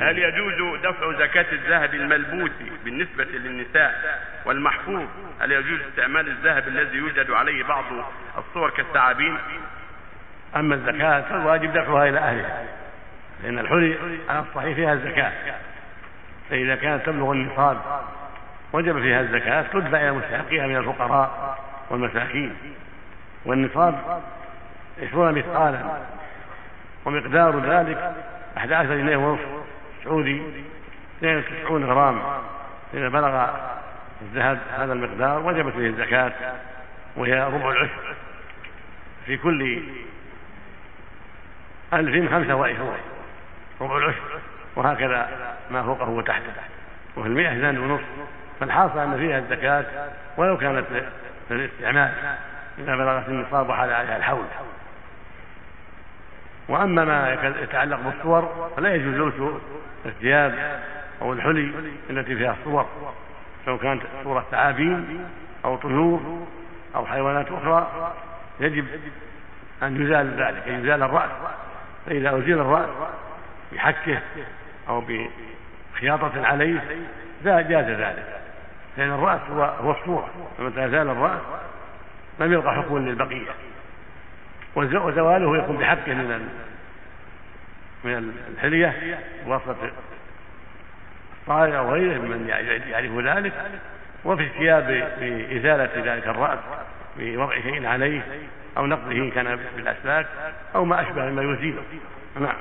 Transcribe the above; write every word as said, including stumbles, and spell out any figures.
هل يجوز دفع زكاة الذهب الملبوس بالنسبة للنساء؟ والمحفوظ هل يجوز استعمال الذهب الذي يوجد عليه بعض الصور كالثعابين؟ أما الزكاة فالواجب دفعها إلى أهلها، لأن الحلي على الصحيح فيها الزكاة، فإذا كانت تبلغ النصاب وجب فيها الزكاة تدفع إلى مستحقها من الفقراء والمساكين. والنصاب عشرون مثقالا ومقدار ذلك أحد عشر جنيه ونصف سعودي، اثنين وتسعون غرام. إذا بلغ الذهب هذا المقدار وجبت فيه الزكاة وهي ربع العشر، في كل ألف خمسة وعشرون ربع العشر، وهكذا ما فوقه وتحته، وفي المئة اثنان ونصف. فالحاصل أن فيها الزكاة ولو كانت للاستعمال إذا بلغت النصاب وحال عليها الحول. وأما ما يتعلق بالصور فلا يجوز الثياب أو الحلي التي فيها الصور، سواء كانت صورة ثعابين أو طيور أو حيوانات أخرى يجب أن يزال ذلك، يزال الرأس. فإذا أزيل الرأس بحكه أو بخياطة عليه جاز ذلك، لأن الرأس هو الصورة، فمتى زال الرأس لم يلقى حكم للبقية، وزواله يكون بحقه من من الحلية وسط الطائرة وغيره من يعرف ذلك، وفي الثياب بإزالة ذلك الرأس بوضع شيء عليه أو نقضه كان بالأسلاك أو ما أشبه ما يزيله. نعم.